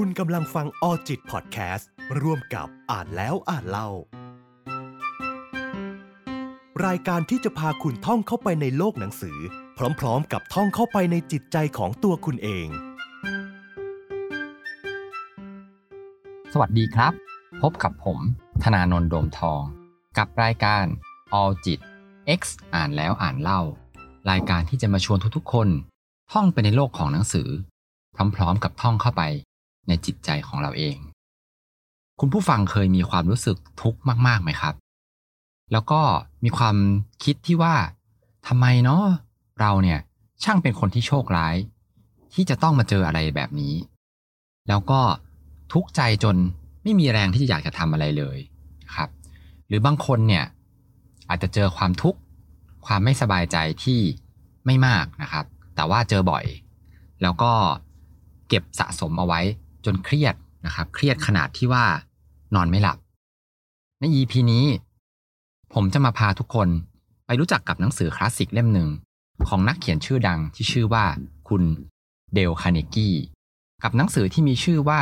คุณกำลังฟัง All Jit Podcast ร่วมกับอ่านแล้วอ่านเล่ารายการที่จะพาคุณท่องเข้าไปในโลกหนังสือพร้อมๆกับท่องเข้าไปในจิตใจของตัวคุณเองสวัสดีครับพบกับผมธนานนท์โดมทองกับรายการ All Jit X อ่านแล้วอ่านเล่ารายการที่จะมาชวนทุกๆคนท่องไปในโลกของหนังสือพร้อมๆกับท่องเข้าไปในจิตใจของเราเองคุณผู้ฟังเคยมีความรู้สึกทุกข์มากๆไหมครับแล้วก็มีความคิดที่ว่าทำไมเนาะเราเนี่ยช่างเป็นคนที่โชคร้ายที่จะต้องมาเจออะไรแบบนี้แล้วก็ทุกข์ใจจนไม่มีแรงที่จะอยากจะทำอะไรเลยครับหรือบางคนเนี่ยอาจจะเจอความทุกข์ความไม่สบายใจที่ไม่มากนะครับแต่ว่าเจอบ่อยแล้วก็เก็บสะสมเอาไว้จนเครียดนะครับเครียดขนาดที่ว่านอนไม่หลับใน EP นี้ผมจะมาพาทุกคนไปรู้จักกับหนังสือคลาสสิกเล่มหนึ่งของนักเขียนชื่อดังที่ชื่อว่าคุณเดล คาร์เนกีกับหนังสือที่มีชื่อว่า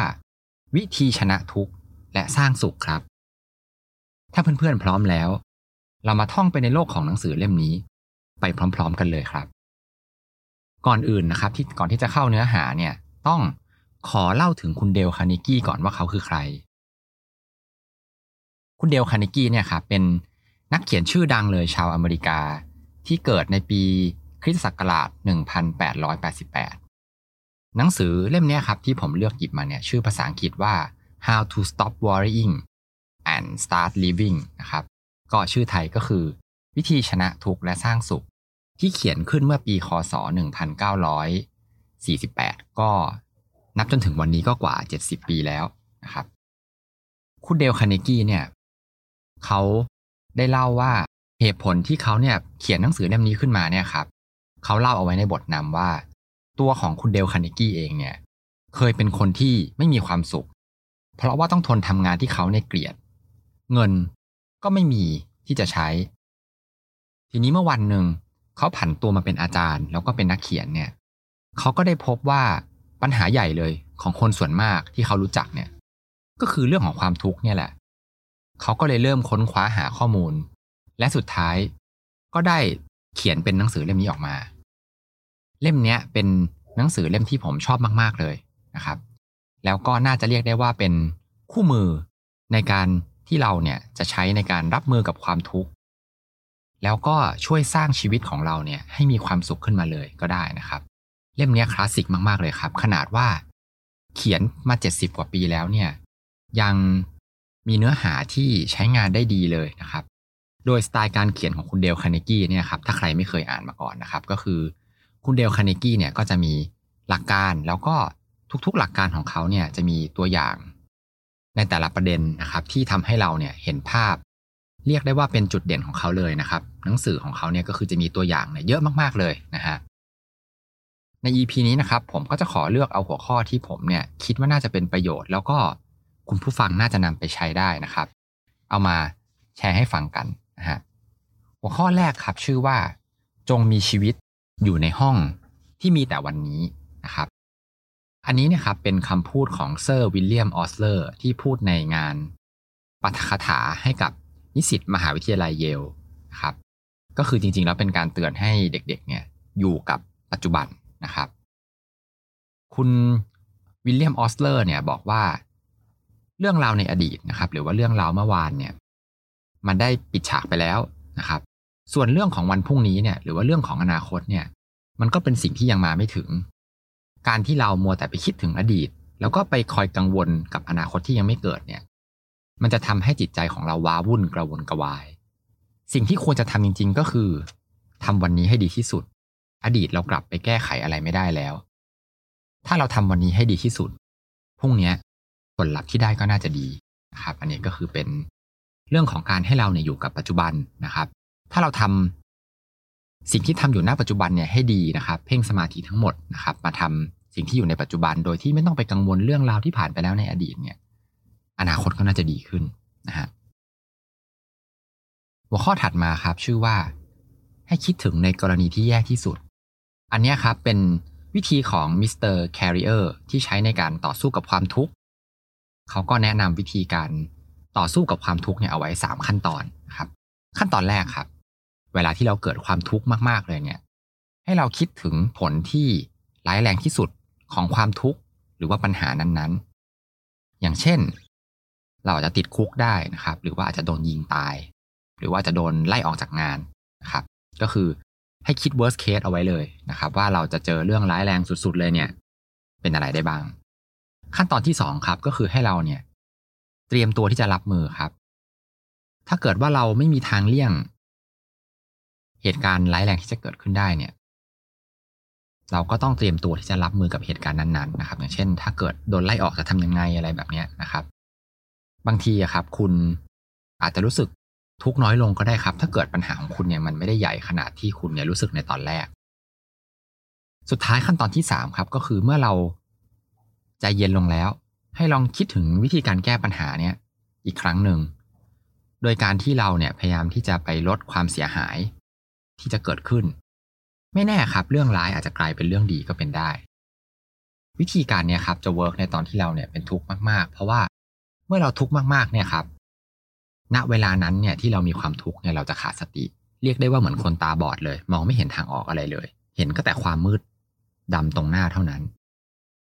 วิธีชนะทุกข์และสร้างสุขครับถ้าเพื่อนๆพร้อมแล้วเรามาท่องไปในโลกของหนังสือเล่มนี้ไปพร้อมๆกันเลยครับก่อนอื่นนะครับที่ก่อนที่จะเข้าเนื้อหาเนี่ยต้องขอเล่าถึงคุณเดล คาร์เนกีก่อนว่าเขาคือใครคุณเดล คาร์เนกีเนี่ยครับเป็นนักเขียนชื่อดังเลยชาวอเมริกาที่เกิดในปีคริสตศักราช1888หนังสือเล่มนี้ครับที่ผมเลือกหยิบมาเนี่ยชื่อภาษาอังกฤษว่า How to Stop Worrying and Start Living นะครับก็ชื่อไทยก็คือวิธีชนะทุกข์และสร้างสุขที่เขียนขึ้นเมื่อปีค.ศ. 1948ก็นับจนถึงวันนี้ก็กว่า70ปีแล้วนะครับคุณเดล คาร์เนกีเนี่ยเขาได้เล่าว่าเหตุผลที่เขาเนี่ยเขียนหนังสือเล่มนี้ขึ้นมาเนี่ยครับเขาเล่าเอาไว้ในบทนำว่าตัวของคุณเดล คาร์เนกีเองเนี่ยเคยเป็นคนที่ไม่มีความสุขเพราะว่าต้องทนทำงานที่เขาเนี่ยเกลียดเงินก็ไม่มีที่จะใช้ทีนี้เมื่อวันหนึ่งเขาผันตัวมาเป็นอาจารย์แล้วก็เป็นนักเขียนเนี่ยเขาก็ได้พบว่าปัญหาใหญ่เลยของคนส่วนมากที่เขารู้จักเนี่ยก็คือเรื่องของความทุกข์เนี่ยแหละเขาก็เลยเริ่มค้นคว้าหาข้อมูลและสุดท้ายก็ได้เขียนเป็นหนังสือเล่มนี้ออกมาเล่มนี้เป็นหนังสือเล่มที่ผมชอบมากๆเลยนะครับแล้วก็น่าจะเรียกได้ว่าเป็นคู่มือในการที่เราเนี่ยจะใช้ในการรับมือกับความทุกข์แล้วก็ช่วยสร้างชีวิตของเราเนี่ยให้มีความสุขขึ้นมาเลยก็ได้นะครับเล่มนี้คลาสสิกมากๆเลยครับขนาดว่าเขียนมา70กว่าปีแล้วเนี่ยยังมีเนื้อหาที่ใช้งานได้ดีเลยนะครับโดยสไตล์การเขียนของคุณเดล คาร์เนกีเนี่ยครับถ้าใครไม่เคยอ่านมาก่อนนะครับก็คือคุณเดล คาร์เนกีเนี่ยก็จะมีหลักการแล้วก็ทุกๆหลักการของเขาเนี่ยจะมีตัวอย่างในแต่ละประเด็นนะครับที่ทำให้เราเนี่ยเห็นภาพเรียกได้ว่าเป็นจุดเด่นของเขาเลยนะครับหนังสือของเขาเนี่ยก็คือจะมีตัวอย่างเนี่ยเยอะมากๆเลยนะฮะใน EP นี้นะครับผมก็จะขอเลือกเอาหัวข้อที่ผมเนี่ยคิดว่าน่าจะเป็นประโยชน์แล้วก็คุณผู้ฟังน่าจะนำไปใช้ได้นะครับเอามาแชร์ให้ฟังกันนะฮะหัวข้อแรกครับชื่อว่าจงมีชีวิตอยู่ในห้องที่มีแต่วันนี้นะครับอันนี้เนี่ยครับเป็นคำพูดของเซอร์วิลเลียมออสเลอร์ที่พูดในงานปาฐกถาให้กับนิสิตมหาวิทยาลัยเยลนะครับก็คือจริงๆแล้วเป็นการเตือนให้เด็กๆเนี่ยอยู่กับปัจจุบันนะครับคุณวิลเลียมออสเลอร์เนี่ยบอกว่าเรื่องราวในอดีตนะครับหรือว่าเรื่องราวเมื่อวานเนี่ยมันได้ปิดฉากไปแล้วนะครับส่วนเรื่องของวันพรุ่งนี้เนี่ยหรือว่าเรื่องของอนาคตเนี่ยมันก็เป็นสิ่งที่ยังมาไม่ถึงการที่เรามัวแต่ไปคิดถึงอดีตแล้วก็ไปคอยกังวลกับอนาคตที่ยังไม่เกิดเนี่ยมันจะทำให้จิตใจของเราว้าวุ่นกระวนกระวายสิ่งที่ควรจะทำจริงๆก็คือทำวันนี้ให้ดีที่สุดอดีตเรากลับไปแก้ไขอะไรไม่ได้แล้วถ้าเราทำวันนี้ให้ดีที่สุดพรุ่งนี้ผลลัพธ์ที่ได้ก็น่าจะดีนะครับอันนี้ก็คือเป็นเรื่องของการให้เราเนี่ยอยู่กับปัจจุบันนะครับถ้าเราทำสิ่งที่ทำอยู่ณปัจจุบันเนี่ยให้ดีนะครับเพ่งสมาธิทั้งหมดนะครับมาทำสิ่งที่อยู่ในปัจจุบันโดยที่ไม่ต้องไปกังวลเรื่องราวที่ผ่านไปแล้วในอดีตเนี่ยอนาคตก็น่าจะดีขึ้นนะฮะหัวข้อถัดมาครับชื่อว่าให้คิดถึงในกรณีที่แย่ที่สุดอันนี้ครับเป็น วิธีของมิสเตอร์แคริเออร์ที่ใช้ในการต่อสู้กับความทุกข์เขาก็แนะนำวิธีการต่อสู้กับความทุกข์เนี่ยเอาไว้3ขั้นตอนครับขั้นตอนแรกครับเวลาที่เราเกิดความทุกข์มากๆเลยเนี่ยให้เราคิดถึงผลที่ร้ายแรงที่สุดของความทุกข์หรือว่าปัญหานั้นๆอย่างเช่นเราอาจจะติดคุกได้นะครับหรือว่าอาจจะโดนยิงตายหรือว่าจะโดนไล่ออกจากงานนะครับก็คือให้คิด worst case เอาไว้เลยนะครับว่าเราจะเจอเรื่องร้ายแรงสุดๆเลยเนี่ยเป็นอะไรได้บ้างขั้นตอนที่2ครับก็คือให้เราเนี่ยเตรียมตัวที่จะรับมือครับถ้าเกิดว่าเราไม่มีทางเลี่ยงเหตุการณ์ร้ายแรงที่จะเกิดขึ้นได้เนี่ยเราก็ต้องเตรียมตัวที่จะรับมือกับเหตุการณ์นั้นๆนะครับอย่างเช่นถ้าเกิดโดนไล่ออกจะทำยังไงอะไรแบบนี้นะครับบางทีครับคุณอาจจะรู้สึกทุกน้อยลงก็ได้ครับถ้าเกิดปัญหาของคุณเนี่ยมันไม่ได้ใหญ่ขนาดที่คุณเนี่ยรู้สึกในตอนแรกสุดท้ายขั้นตอนที่3ครับก็คือเมื่อเราใจเย็นลงแล้วให้ลองคิดถึงวิธีการแก้ปัญหาเนี่ยอีกครั้งหนึ่งโดยการที่เราเนี่ยพยายามที่จะไปลดความเสียหายที่จะเกิดขึ้นไม่แน่ครับเรื่องร้ายอาจจะกลายเป็นเรื่องดีก็เป็นได้วิธีการเนี่ยครับจะเวิร์กในตอนที่เราเนี่ยเป็นทุกข์มากๆเพราะว่าเมื่อเราทุกข์มากๆเนี่ยครับณเวลานั้นเนี่ยที่เรามีความทุกข์เนี่ยเราจะขาดสติเรียกได้ว่าเหมือนคนตาบอดเลยมองไม่เห็นทางออกอะไรเลยเห็นก็แต่ความมืดดำตรงหน้าเท่านั้น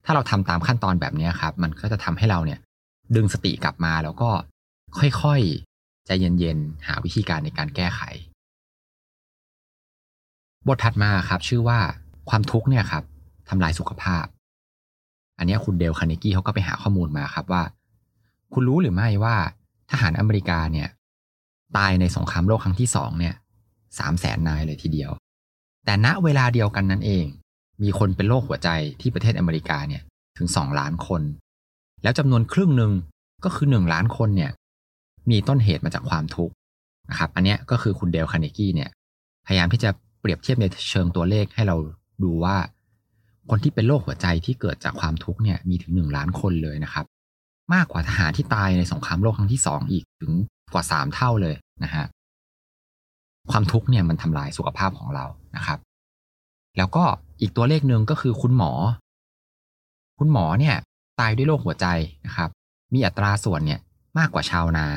ถ้าเราทำตามขั้นตอนแบบนี้ครับมันก็จะทำให้เราเนี่ยดึงสติกลับมาแล้วก็ค่อยๆใจเย็นๆหาวิธีการในการแก้ไขบทถัดมาครับชื่อว่าความทุกข์เนี่ยครับทำลายสุขภาพอันนี้คุณเดลคาร์เนกี้เขาก็ไปหาข้อมูลมาครับว่าคุณรู้หรือไม่ว่าทหารอเมริกาเนี่ยตายในสงครามโลกครั้งที่2เนี่ย 300,000 นายเลยทีเดียวแต่ณเวลาเดียวกันนั้นเองมีคนเป็นโรคหัวใจที่ประเทศอเมริกาเนี่ยถึง2 ล้านคนแล้วจำนวนครึ่งนึงก็คือ1 ล้านคนเนี่ยมีต้นเหตุมาจากความทุกข์นะครับอันนี้ก็คือคุณเดลคาร์เนกี้เนี่ยพยายามที่จะเปรียบเทียบในเชิงตัวเลขให้เราดูว่าคนที่เป็นโรคหัวใจที่เกิดจากความทุกข์เนี่ยมีถึง1 ล้านคนเลยนะครับมากกว่าทหารที่ตายในสงครามโลกครั้งที่2อีกถึงกว่า3 เท่าเลยนะฮะความทุกข์เนี่ยมันทำลายสุขภาพของเรานะครับแล้วก็อีกตัวเลขหนึ่งก็คือคุณหมอเนี่ยตายด้วยโรคหัวใจนะครับมีอัตราส่วนเนี่ยมากกว่าชาวนา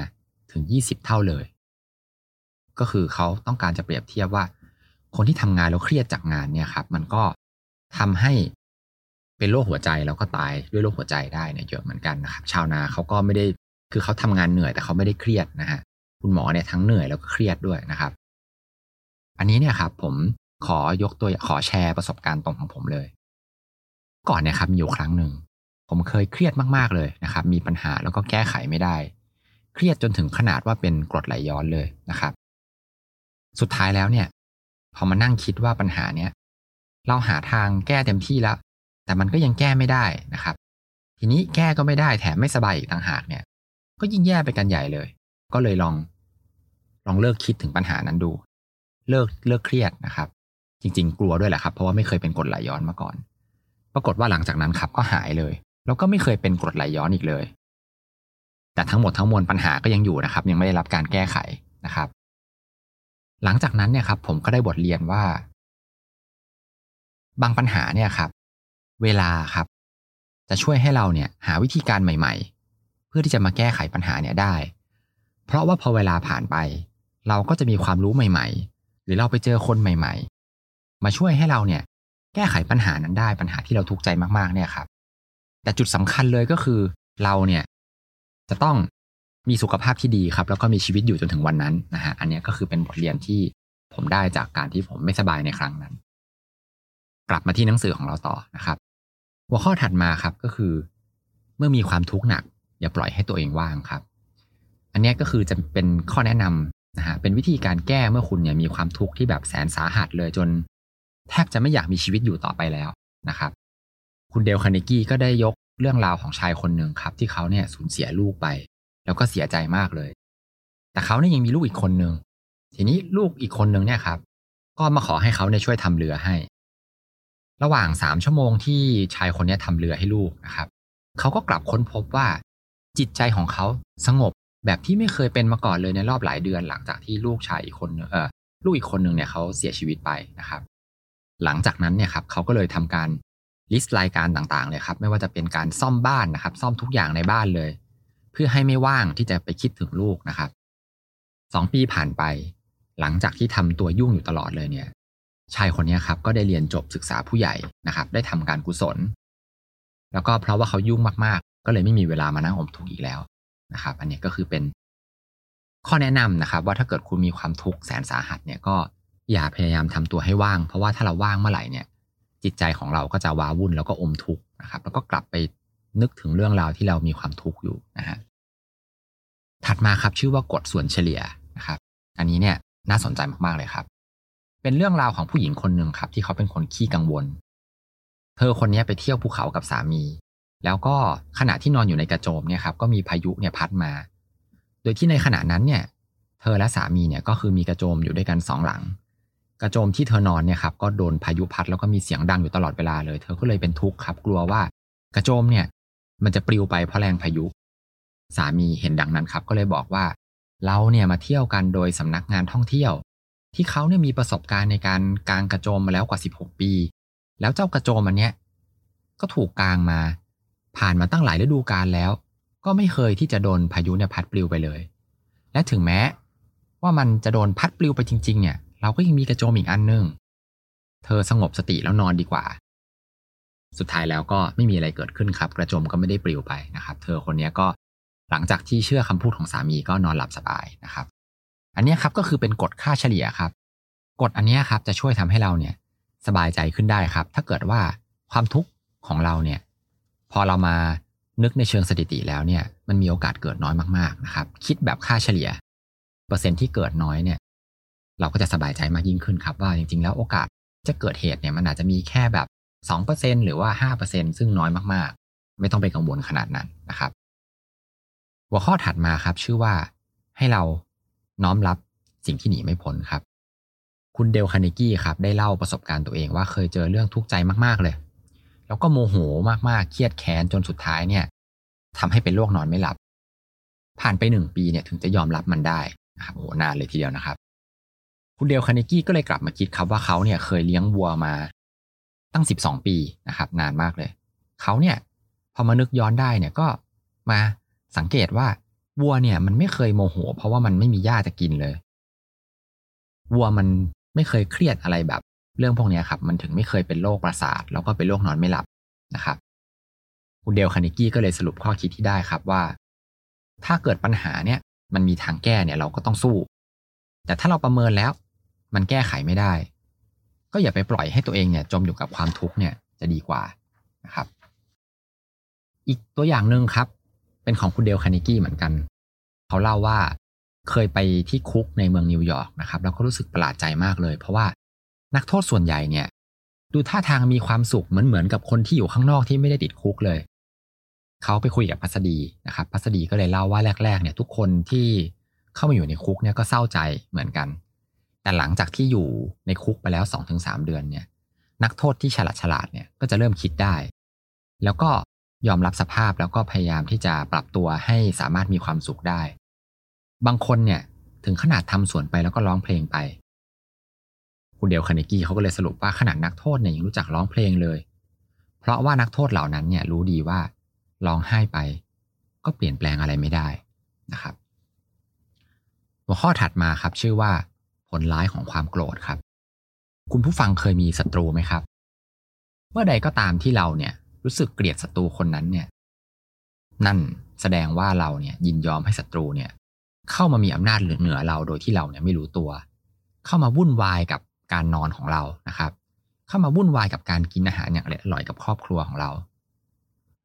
ถึง20 เท่าเลยก็คือเขาต้องการจะเปรียบเทียบว่าคนที่ทำงานแล้วเครียดจากงานเนี่ยครับมันก็ทำให้เป็นโรคหัวใจแล้วก็ตายด้วยโรคหัวใจได้เนี่ยเยอะเหมือนกันนะครับชาวนาเขาก็ไม่ได้คือเขาทำงานเหนื่อยแต่เขาไม่ได้เครียดนะฮะคุณหมอเนี่ยทั้งเหนื่อยแล้วก็เครียดด้วยนะครับอันนี้เนี่ยครับผมขอแชร์ประสบการณ์ตรงของผมเลยก่อนเนี่ยครับมีอยู่ครั้งหนึ่งผมเคยเครียดมากๆเลยนะครับมีปัญหาแล้วก็แก้ไขไม่ได้เครียดจนถึงขนาดว่าเป็นกรดไหลย้อนเลยนะครับสุดท้ายแล้วเนี่ยพอมานั่งคิดว่าปัญหาเนี้ยเราหาทางแก้เต็มที่แล้วแต่มันก็ยังแก้ไม่ได้นะครับทีนี้แก้ก็ไม่ได้แถมไม่สบายอีกต่างหากเนี่ยก็ยิ่งแย่ไปกันใหญ่เลยก็เลยลองเลิกคิดถึงปัญหานั้นดูเลิกเครียดนะครับจริงๆกลัวด้วยแหละครับเพราะว่าไม่เคยเป็นกรดไหลย้อนมาก่อนปรากฏว่าหลังจากนั้นครับก็หายเลยแล้วก็ไม่เคยเป็นกรดไหลย้อนอีกเลยแต่ทั้งหมดทั้งมวลปัญหาก็ยังอยู่นะครับยังไม่ได้รับการแก้ไขนะครับหลังจากนั้นเนี่ยครับผมก็ได้บทเรียนว่าบางปัญหาเนี่ยครับเวลาครับจะช่วยให้เราเนี่ยหาวิธีการใหม่ๆเพื่อที่จะมาแก้ไขปัญหาเนี่ยได้เพราะว่าพอเวลาผ่านไปเราก็จะมีความรู้ใหม่ๆหรือเราไปเจอคนใหม่ๆมาช่วยให้เราเนี่ยแก้ไขปัญหานั้นได้ปัญหาที่เราทุกข์ใจมากๆเนี่ยครับแต่จุดสำคัญเลยก็คือเราเนี่ยจะต้องมีสุขภาพที่ดีครับแล้วก็มีชีวิตอยู่จนถึงวันนั้นนะฮะอันนี้ก็คือเป็นบทเรียนที่ผมได้จากการที่ผมไม่สบายในครั้งนั้นกลับมาที่หนังสือของเราต่อนะครับหัวข้อถัดมาครับก็คือเมื่อมีความทุกข์หนักอย่าปล่อยให้ตัวเองว่างครับอันนี้ก็คือจะเป็นข้อแนะนำนะฮะเป็นวิธีการแก้เมื่อคุณเนี่ยมีความทุกข์ที่แบบแสนสาหัสเลยจนแทบจะไม่อยากมีชีวิตอยู่ต่อไปแล้วนะครับคุณเดลคาร์เนกี้ก็ได้ยกเรื่องราวของชายคนหนึ่งครับที่เขาเนี่ยสูญเสียลูกไปแล้วก็เสียใจมากเลยแต่เขาเนี่ยยังมีลูกอีกคนนึงทีนี้ลูกอีกคนนึงเนี่ยครับก็มาขอให้เขาเนี่ยช่วยทำเรือให้ระหว่าง3 ชั่วโมงที่ชายคนนี้ทำเรือให้ลูกนะครับเขาก็กลับค้นพบว่าจิตใจของเขาสงบแบบที่ไม่เคยเป็นมาก่อนเลยในรอบหลายเดือนหลังจากที่ลูกอีกคนนึงเนี่ยเขาเสียชีวิตไปนะครับหลังจากนั้นเนี่ยครับเขาก็เลยทำการ ลิสต์รายการต่างๆเลยครับไม่ว่าจะเป็นการซ่อมบ้านนะครับซ่อมทุกอย่างในบ้านเลยเพื่อให้ไม่ว่างที่จะไปคิดถึงลูกนะครับ2ปีผ่านไปหลังจากที่ทำตัวยุ่งอยู่ตลอดเลยเนี่ยชายคนนี้ครับก็ได้เรียนจบศึกษาผู้ใหญ่นะครับได้ทำการกุศลแล้วก็เพราะว่าเขายุ่งมากๆก็เลยไม่มีเวลามานั่งอมทุกข์อีกแล้วนะครับอันนี้ก็คือเป็นข้อแนะนำนะครับว่าถ้าเกิดคุณมีความทุกข์แสนสาหัสเนี่ยก็อย่าพยายามทำตัวให้ว่างเพราะว่าถ้าเราว่างเมื่อไหร่เนี่ยจิตใจของเราก็จะว้าวุ่นแล้วก็อมทุกข์นะครับแล้วก็กลับไปนึกถึงเรื่องราวที่เรามีความทุกข์อยู่นะฮะถัดมาครับชื่อว่ากฎส่วนเฉลี่ยนะครับอันนี้เนี่ยน่าสนใจมากๆเลยครับเป็นเรื่องราวของผู้หญิงคนหนึ่งครับที่เขาเป็นคนขี้กังวลเธอคนนี้ไปเที่ยวภูเขากับสามีแล้วก็ขณะที่นอนอยู่ในกระโจมเนี่ยครับก็มีพายุเนี่ยพัดมาโดยที่ในขณะนั้นเนี่ยเธอและสามีเนี่ยก็คือมีกระโจมอยู่ด้วยกัน2หลังกระโจมที่เธอนอนเนี่ยครับก็โดนพายุพัดแล้วก็มีเสียงดังอยู่ตลอดเวลาเลยเธอก็เลยเป็นทุกข์ครับกลัวว่ากระโจมเนี่ยมันจะปลิวไปเพราะแรงพายุสามีเห็นดังนั้นครับก็เลยบอกว่าเราเนี่ยมาเที่ยวกันโดยสำนักงานท่องเที่ยวที่เขาเนี่ยมีประสบการณ์ในการกางกระโจมมาแล้วกว่า16ปีแล้วเจ้ากระโจมอันเนี้ยก็ถูกกางมาผ่านมาตั้งหลายฤดูกาลแล้วก็ไม่เคยที่จะโดนพายุเนี่ยพัดปลิวไปเลยและถึงแม้ว่ามันจะโดนพัดปลิวไปจริงๆเนี่ยเราก็ยังมีกระโจมอีกอันนึงเธอสงบสติแล้วนอนดีกว่าสุดท้ายแล้วก็ไม่มีอะไรเกิดขึ้นครับกระโจมก็ไม่ได้ปลิวไปนะครับเธอคนนี้ก็หลังจากที่เชื่อคำพูดของสามีก็นอนหลับสบายนะครับอันนี้ครับก็คือเป็นกฎค่าเฉลี่ยครับกฎอันนี้ครับจะช่วยทำให้เราเนี่ยสบายใจขึ้นได้ครับถ้าเกิดว่าความทุกข์ของเราเนี่ยพอเรามานึกในเชิงสถิติแล้วเนี่ยมันมีโอกาสเกิดน้อยมากๆนะครับคิดแบบค่าเฉลี่ยเปอร์เซ็นต์ที่เกิดน้อยเนี่ยเราก็จะสบายใจมากยิ่งขึ้นครับว่าจริงๆแล้วโอกาสจะเกิดเหตุเนี่ยมันอาจจะมีแค่แบบ 2% หรือว่า 5% ซึ่งน้อยมากๆไม่ต้องไปกังวลขนาดนั้นนะครับหัวข้อถัดมาครับชื่อว่าให้เราน้อมรับสิ่งที่หนีไม่พ้นครับคุณเดลคาร์เนกี้ครับได้เล่าประสบการณ์ตัวเองว่าเคยเจอเรื่องทุกข์ใจมากๆเลยแล้วก็โมโหมากๆเครียดแค้นจนสุดท้ายเนี่ยทำให้เป็นโรคนอนไม่หลับผ่านไป1ปีเนี่ยถึงจะยอมรับมันได้นะครับโอ้โหนานเลยทีเดียวนะครับคุณเดลคาร์เนกี้ก็เลยกลับมาคิดครับว่าเขาเนี่ยเคยเลี้ยงวัวมาตั้ง12ปีนะครับนานมากเลยเขาเนี่ยพอมานึกย้อนได้เนี่ยก็มาสังเกตว่าวัวเนี่ยมันไม่เคยโมโหเพราะว่ามันไม่มีหญ้าจะกินเลยวัวมันไม่เคยเครียดอะไรแบบเรื่องพวกนี้ครับมันถึงไม่เคยเป็นโรคประสาทแล้วก็เป็นโรคนอนไม่หลับนะครับคุณเดลคาร์เนกี้ก็เลยสรุปข้อคิดที่ได้ครับว่าถ้าเกิดปัญหาเนี่ยมันมีทางแก้เนี่ยเราก็ต้องสู้แต่ถ้าเราประเมินแล้วมันแก้ไขไม่ได้ก็อย่าไปปล่อยให้ตัวเองเนี่ยจมอยู่กับความทุกข์เนี่ยจะดีกว่านะครับอีกตัวอย่างนึงครับเป็นของคุณเดลคาร์เนกี้เหมือนกันเขาเล่าว่าเคยไปที่คุกในเมืองนิวยอร์กนะครับแล้วก็รู้สึกประหลาดใจมากเลยเพราะว่านักโทษส่วนใหญ่เนี่ยดูท่าทางมีความสุขเหมือนกับคนที่อยู่ข้างนอกที่ไม่ได้ติดคุกเลยเขาไปคุยกับพัสดีนะครับพัสดีก็เลยเล่าว่าแรกๆเนี่ยทุกคนที่เข้ามาอยู่ในคุกเนี่ยก็เศร้าใจเหมือนกันแต่หลังจากที่อยู่ในคุกไปแล้ว 2-3 เดือนเนี่ยนักโทษที่ฉลาดเนี่ยก็จะเริ่มคิดได้แล้วก็ยอมรับสภาพแล้วก็พยายามที่จะปรับตัวให้สามารถมีความสุขได้บางคนเนี่ยถึงขนาดทำสวนไปแล้วก็ร้องเพลงไปคุณเดลคาร์เนกี้เขาก็เลยสรุปว่าขนาดนักโทษเนี่ยยังรู้จักร้องเพลงเลยเพราะว่านักโทษเหล่านั้นเนี่ยรู้ดีว่าร้องไห้ไปก็เปลี่ยนแปลงอะไรไม่ได้นะครับหัวข้อถัดมาครับชื่อว่าผลร้ายของความโกรธครับคุณผู้ฟังเคยมีศัตรูไหมครับเมื่อใดก็ตามที่เราเนี่ยรู้สึกเกลียดศัตรูคนนั้นเนี่ยนั่นแสดงว่าเราเนี่ยยินยอมให้ศัตรูเนี่ยเข้ามามีอำนาจเหนือเราโดยที่เราเนี่ยไม่รู้ตัวเข้ามาวุ่นวายกับการนอนของเรานะครับเข้ามาวุ่นวายกับการกินอาหารอย่างอร่อยกับครอบครัวของเรา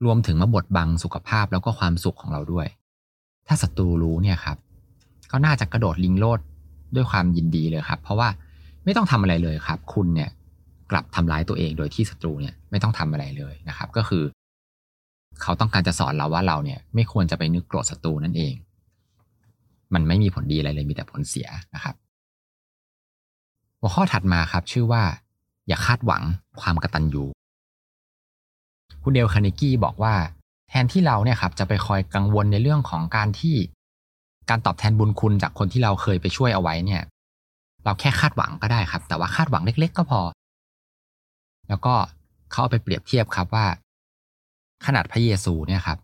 รวมถึงมาบดบังสุขภาพแล้วก็ความสุขของเราด้วยถ้าศัตรูรู้เนี่ยครับก็น่าจะกระโดดลิงโลดด้วยความยินดีเลยครับเพราะว่าไม่ต้องทำอะไรเลยครับคุณเนี่ยกลับทำร้ายตัวเองโดยที่ศัตรูเนี่ยไม่ต้องทำอะไรเลยนะครับก็คือเขาต้องการจะสอนเราว่าเราเนี่ยไม่ควรจะไปนึกโกรธศัตรูนั่นเองมันไม่มีผลดีอะไรเลยมีแต่ผลเสียนะครับหัวข้อถัดมาครับชื่อว่าอย่าคาดหวังความกตัญญูคุณเดลคาร์เนกี้บอกว่าแทนที่เราเนี่ยครับจะไปคอยกังวลในเรื่องของการตอบแทนบุญคุณจากคนที่เราเคยไปช่วยเอาไว้เนี่ยเราแค่คาดหวังก็ได้ครับแต่ว่าคาดหวังเล็กๆก็พอแล้วก็ เขาเอาไปเปรียบเทียบครับว่าขนาดพระเยซูเนี่ยครับ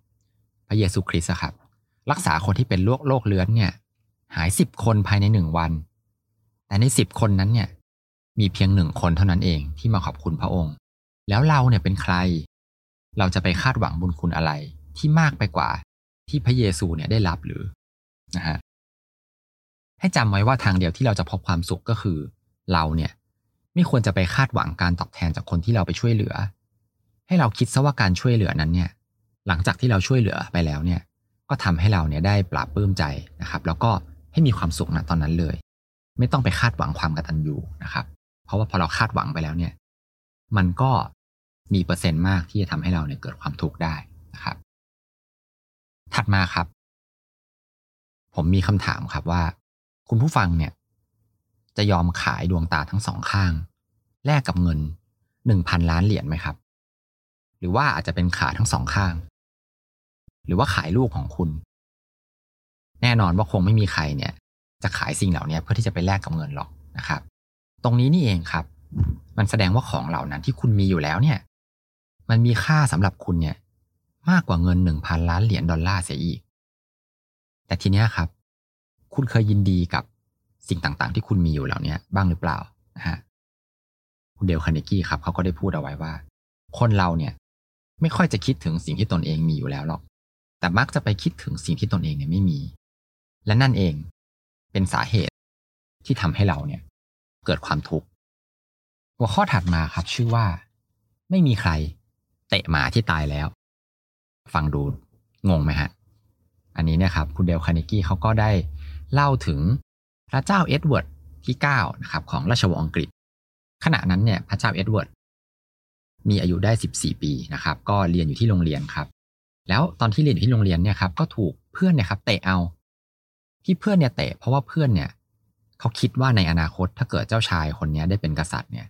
พระเยซูคริสต์ครับรักษาคนที่เป็นโรคเรื้อนเนี่ยหาย10คนภายใน1วันแต่ใน10คนนั้นเนี่ยมีเพียง1คนเท่านั้นเองที่มาขอบคุณพระองค์แล้วเราเนี่ยเป็นใครเราจะไปคาดหวังบุญคุณอะไรที่มากไปกว่าที่พระเยซูเนี่ยได้รับหรือนะฮะให้จำไว้ว่าทางเดียวที่เราจะพบความสุขก็คือเราเนี่ยไม่ควรจะไปคาดหวังการตอบแทนจากคนที่เราไปช่วยเหลือให้เราคิดซะว่าการช่วยเหลือนั้นเนี่ยหลังจากที่เราช่วยเหลือไปแล้วเนี่ยก็ทำให้เราเนี่ยได้ปลาบปลื้มใจนะครับแล้วก็ให้มีความสุขณตอนนั้นเลยไม่ต้องไปคาดหวังความกตัญญูนะครับเพราะว่าพอเราคาดหวังไปแล้วเนี่ยมันก็มีเปอร์เซ็นต์มากที่จะทำให้เราเนี่ยเกิดความทุกข์ได้นะครับถัดมาครับผมมีคำถามครับว่าคุณผู้ฟังเนี่ยจะยอมขายดวงตาทั้งสองข้างแลกกับเงิน 1,000 ล้านเหรียญไหมครับหรือว่าอาจจะเป็นขาทั้งสองข้างหรือว่าขายลูกของคุณแน่นอนว่าคงไม่มีใครเนี่ยจะขายสิ่งเหล่านี้เพื่อที่จะไปแลกกับเงินหรอกนะครับตรงนี้นี่เองครับมันแสดงว่าของเหล่านั้นที่คุณมีอยู่แล้วเนี่ยมันมีค่าสำหรับคุณเนี่ยมากกว่าเงิน 1,000 ล้านเหรียญดอลลาร์เสียอีกแต่ทีเนี้ยครับคุณเคยยินดีกับสิ่งต่างๆที่คุณมีอยู่เหล่านี้บ้างหรือเปล่านะฮะคุณเดล คาร์เนกีครับเขาก็ได้พูดเอาไว้ว่าคนเราเนี่ยไม่ค่อยจะคิดถึงสิ่งที่ตนเองมีอยู่แล้วหรอกแต่มักจะไปคิดถึงสิ่งที่ตนเองเนี่ยไม่มีและนั่นเองเป็นสาเหตุที่ทำให้เราเนี่ยเกิดความทุกข์หัวข้อถัดมาครับชื่อว่าไม่มีใครเตะหมาที่ตายแล้วฟังดูงงไหมฮะอันนี้เนี่ยครับคุณเดล คาร์เนกีเขาก็ได้เล่าถึงพระเจ้าเอ็ดเวิร์ดที่9นะครับของราชวงศ์อังกฤษขณะนั้นเนี่ยพระเจ้าเอ็ดเวิร์ดมีอายุได้14ปีนะครับก็เรียนอยู่ที่โรงเรียนครับแล้วตอนที่เรียนอยู่ที่โรงเรียนเนี่ยครับก็ถูกเพื่อนเนี่ยครับเตะเอาที่เพื่อนเนี่ยเตะเพราะว่าเพื่อนเนี่ยเขาคิดว่าในอนาคตถ้าเกิดเจ้าชายคนนี้ได้เป็นกษัตริย์เนี่ย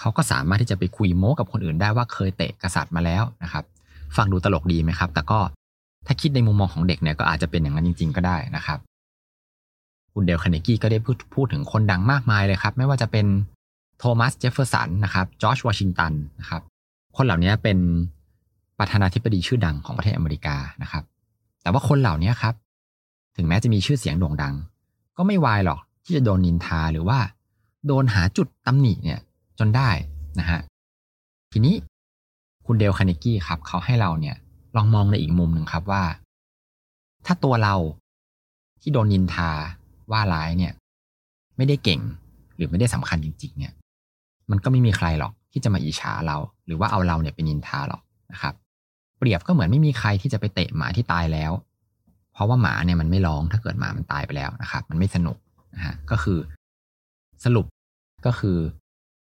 เขาก็สามารถที่จะไปคุยโม้กับคนอื่นได้ว่าเคยเตะกษัตริย์มาแล้วนะครับฟังดูตลกดีไหมครับแต่ก็ถ้าคิดในมุมมองของเด็กเนี่ยก็อาจจะเป็นอย่างนั้นจริงๆก็ได้นะครับคุณเดล คาร์เนกีก็ได้พูดถึงคนดังมากมายเลยครับไม่ว่าจะเป็นโทมัส เจฟเฟอร์สันนะครับจอร์จ วอชิงตันนะครับคนเหล่านี้เป็นประธานาธิบดีชื่อดังของประเทศอเมริกานะครับแต่ว่าคนเหล่านี้ครับถึงแม้จะมีชื่อเสียงโด่งดังก็ไม่วายหรอกที่จะโดนนินทาหรือว่าโดนหาจุดตำหนิเนี่ยจนได้นะฮะทีนี้คุณเดล คาร์เนกีครับเขาให้เราเนี่ยลองมองในอีกมุมหนึ่งครับว่าถ้าตัวเราที่โดนนินทาว่าร้ายเนี่ยไม่ได้เก่งหรือไม่ได้สำคัญจริงๆเนี่ยมันก็ไม่มีใครหรอกที่จะมาอิจฉาเราหรือว่าเอาเราเนี่ยไปนินทาหรอกนะครับเปรียบก็เหมือนไม่มีใครที่จะไปเตะหมาที่ตายแล้วเพราะว่าหมาเนี่ยมันไม่ร้องถ้าเกิดหมามันตายไปแล้วนะครับมันไม่สนุกนะฮะก็คือสรุปก็คือ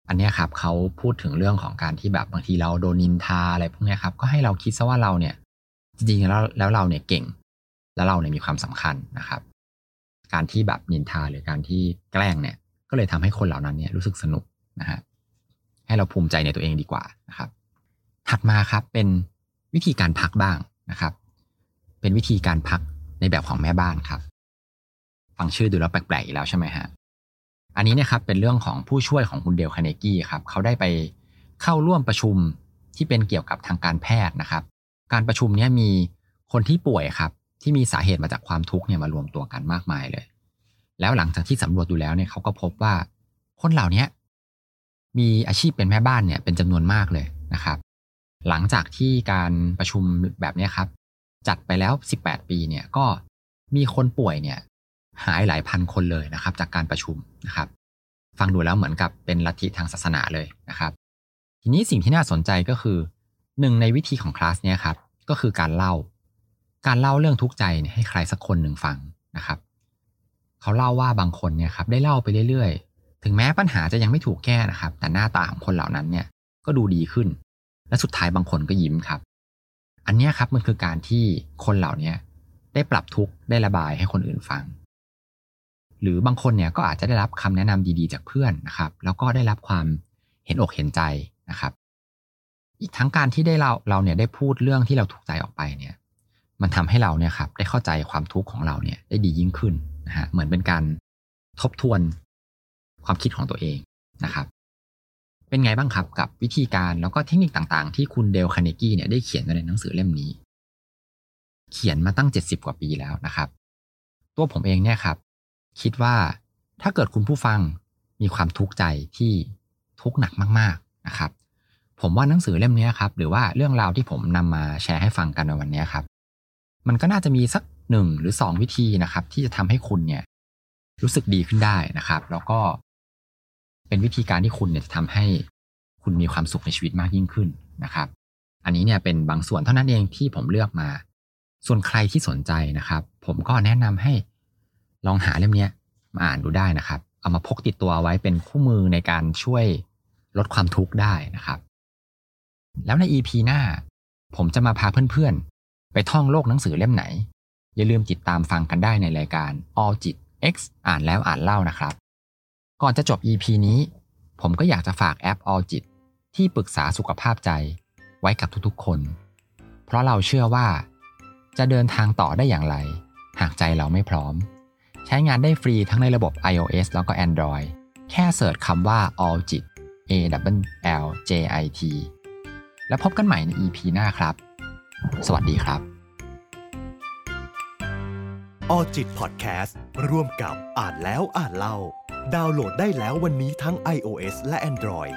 อันนี้ครับเขาพูดถึงเรื่องของการที่แบบบางทีเราโดนนินทาอะไรพวกนี้ครับก็ให้เราคิดซะว่าเราเนี่ยจริงๆแล้วเราเนี่ยเก่งแล้วเราเนี่ยมีความสำคัญนะครับการที่แบบนินทาหรือการที่แกล้งเนี่ยก็เลยทำให้คนเหล่านั้นเนี่ยรู้สึกสนุกนะฮะให้เราภูมิใจในตัวเองดีกว่านะครับถัดมาครับเป็นวิธีการพักบ้างนะครับเป็นวิธีการพักในแบบของแม่บ้านครับฟังชื่อดูแล้วแปลกๆอีกแล้วใช่ไหมฮะอันนี้เนี่ยครับเป็นเรื่องของผู้ช่วยของคุณเดล คาร์เนกีครับเขาได้ไปเข้าร่วมประชุมที่เป็นเกี่ยวกับทางการแพทย์นะครับการประชุมนี้มีคนที่ป่วยครับที่มีสาเหตุมาจากความทุกข์เนี่ยมารวมตัวกันมากมายเลยแล้วหลังจากที่สำรวจดูแล้วเนี่ยเขาก็พบว่าคนเหล่านี้มีอาชีพเป็นแม่บ้านเนี่ยเป็นจำนวนมากเลยนะครับหลังจากที่การประชุมแบบนี้ครับจัดไปแล้ว18ปีเนี่ยก็มีคนป่วยเนี่ยหายหลายพันคนเลยนะครับจากการประชุมนะครับฟังดูแล้วเหมือนกับเป็นลัทธิทางศาสนาเลยนะครับทีนี้สิ่งที่น่าสนใจก็คือหนึ่งในวิธีของคลาสเนี่ยครับก็คือการเล่าเรื่องทุกข์ใจให้ใครสักคนหนึ่งฟังนะครับเขาเล่าว่าบางคนเนี่ยครับได้เล่าไปเรื่อยๆถึงแม้ปัญหาจะยังไม่ถูกแก้นะครับแต่หน้าตาของคนเหล่านั้นเนี่ยก็ดูดีขึ้นและสุดท้ายบางคนก็ยิ้มครับอันนี้ครับมันคือการที่คนเหล่านี้ได้ปรับทุกข์ได้ระบายให้คนอื่นฟังหรือบางคนเนี่ยก็อาจจะได้รับคำแนะนำดีๆจากเพื่อนนะครับแล้วก็ได้รับความเห็นอกเห็นใจนะครับอีกทั้งการที่ได้เราเนี่ยได้พูดเรื่องที่เราถูกใจออกไปเนี่ยมันทำให้เราเนี่ยครับได้เข้าใจความทุกข์ของเราเนี่ยได้ดียิ่งขึ้นนะฮะเหมือนเป็นการทบทวนความคิดของตัวเองนะครับ เป็นไงบ้างครับกับวิธีการแล้วก็เทคนิคต่างๆที่คุณเดลคาร์เนกี้เนี่ยได้เขียนไว้ในหนังสือเล่มนี้เขียนมาตั้ง70กว่าปีแล้วนะครับตัวผมเองเนี่ยครับคิดว่าถ้าเกิดคุณผู้ฟังมีความทุกข์ใจที่ทุกข์หนักมากๆนะครับผมว่าหนังสือเล่มนี้ครับหรือว่าเรื่องราวที่ผมนำมาแชร์ให้ฟังกันในวันนี้ครับมันก็น่าจะมีสัก1หรือ2วิธีนะครับที่จะทำให้คุณเนี่ยรู้สึกดีขึ้นได้นะครับแล้วก็เป็นวิธีการที่คุณเนี่ยจะทำให้คุณมีความสุขในชีวิตมากยิ่งขึ้นนะครับอันนี้เนี่ยเป็นบางส่วนเท่านั้นเองที่ผมเลือกมาส่วนใครที่สนใจนะครับผมก็แนะนำให้ลองหาเล่มนี้มาอ่านดูได้นะครับเอามาพกติดตัวไว้เป็นคู่มือในการช่วยลดความทุกข์ได้นะครับแล้วใน EP หน้าผมจะมาพาเพื่อนๆไปท่องโลกหนังสือเล่มไหนอย่าลืมติดตามฟังกันได้ในรายการ All Jit X อ่านแล้วอ่านเล่านะครับก่อนจะจบ EP นี้ผมก็อยากจะฝากแอป All Jit ที่ปรึกษาสุขภาพใจไว้กับทุกๆคนเพราะเราเชื่อว่าจะเดินทางต่อได้อย่างไรหากใจเราไม่พร้อมใช้งานได้ฟรีทั้งในระบบ iOS แล้วก็ Android แค่เสิร์ชคำว่า All Jit ALLJIT แล้วพบกันใหม่ใน EP หน้าครับสวัสดีครับ All Jit Podcast ร่วมกับอ่านแล้วอ่านเล่าดาวน์โหลดได้แล้ววันนี้ทั้ง iOS และ Android